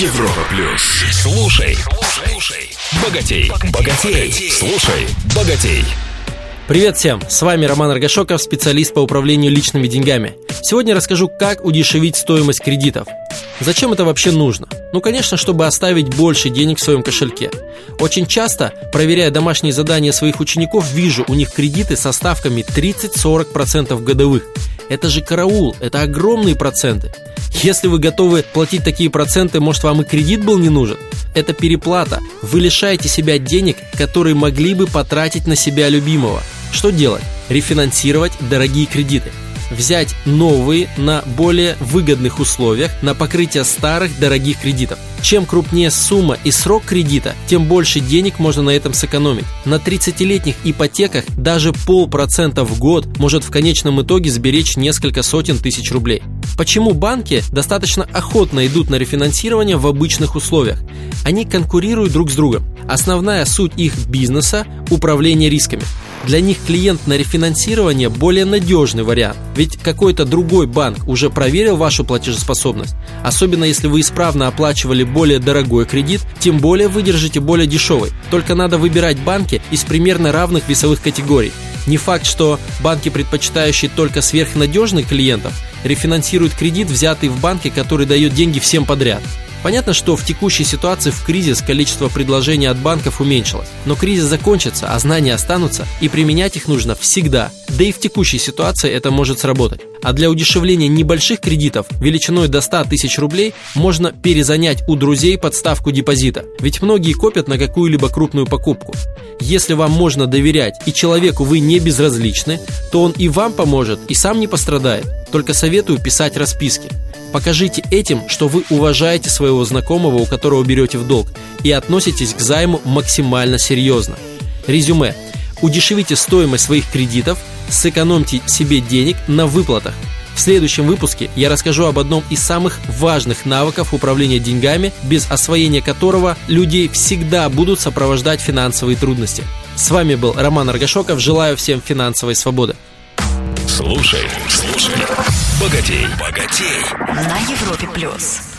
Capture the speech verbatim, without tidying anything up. Европа Плюс. Слушай, слушай, богатей, богатей, слушай, богатей. Привет всем, с вами Роман Аргашоков, специалист по управлению личными деньгами. Сегодня расскажу, как удешевить стоимость кредитов. Зачем это вообще нужно? Ну, конечно, чтобы оставить больше денег в своем кошельке. Очень часто, проверяя домашние задания своих учеников, вижу у них кредиты со ставками тридцать-сорок процентов годовых. Это же караул, это огромные проценты. Если вы готовы платить такие проценты, может, вам и кредит был не нужен? Это переплата. Вы лишаете себя денег, которые могли бы потратить на себя любимого. Что делать? Рефинансировать дорогие кредиты. Взять новые на более выгодных условиях на покрытие старых дорогих кредитов. Чем крупнее сумма и срок кредита, тем больше денег можно на этом сэкономить. На тридцатилетних ипотеках даже полпроцента в год может в конечном итоге сберечь несколько сотен тысяч рублей. Почему банки достаточно охотно идут на рефинансирование в обычных условиях? Они конкурируют друг с другом. Основная суть их бизнеса – управление рисками. Для них клиент на рефинансирование более надежный вариант, ведь какой-то другой банк уже проверил вашу платежеспособность. Особенно если вы исправно оплачивали более дорогой кредит, тем более вы держите более дешевый. Только надо выбирать банки из примерно равных весовых категорий. Не факт, что банки, предпочитающие только сверхнадежных клиентов, рефинансируют кредит, взятый в банке, который дает деньги всем подряд. Понятно, что в текущей ситуации в кризис количество предложений от банков уменьшилось, но кризис закончится, а знания останутся, и применять их нужно всегда. Да и в текущей ситуации это может сработать. А для удешевления небольших кредитов величиной до ста тысяч рублей можно перезанять у друзей под ставку депозита, ведь многие копят на какую-либо крупную покупку. Если вам можно доверять и человеку вы не безразличны, то он и вам поможет, и сам не пострадает. Только советую писать расписки. Покажите этим, что вы уважаете своего знакомого, у которого берете в долг, и относитесь к займу максимально серьезно. Резюме. Удешевите стоимость своих кредитов, сэкономьте себе денег на выплатах. В следующем выпуске я расскажу об одном из самых важных навыков управления деньгами, без освоения которого людей всегда будут сопровождать финансовые трудности. С вами был Роман Аргашоков. Желаю всем финансовой свободы. Слушай, слушай. Богатей, богатей на Европе Плюс.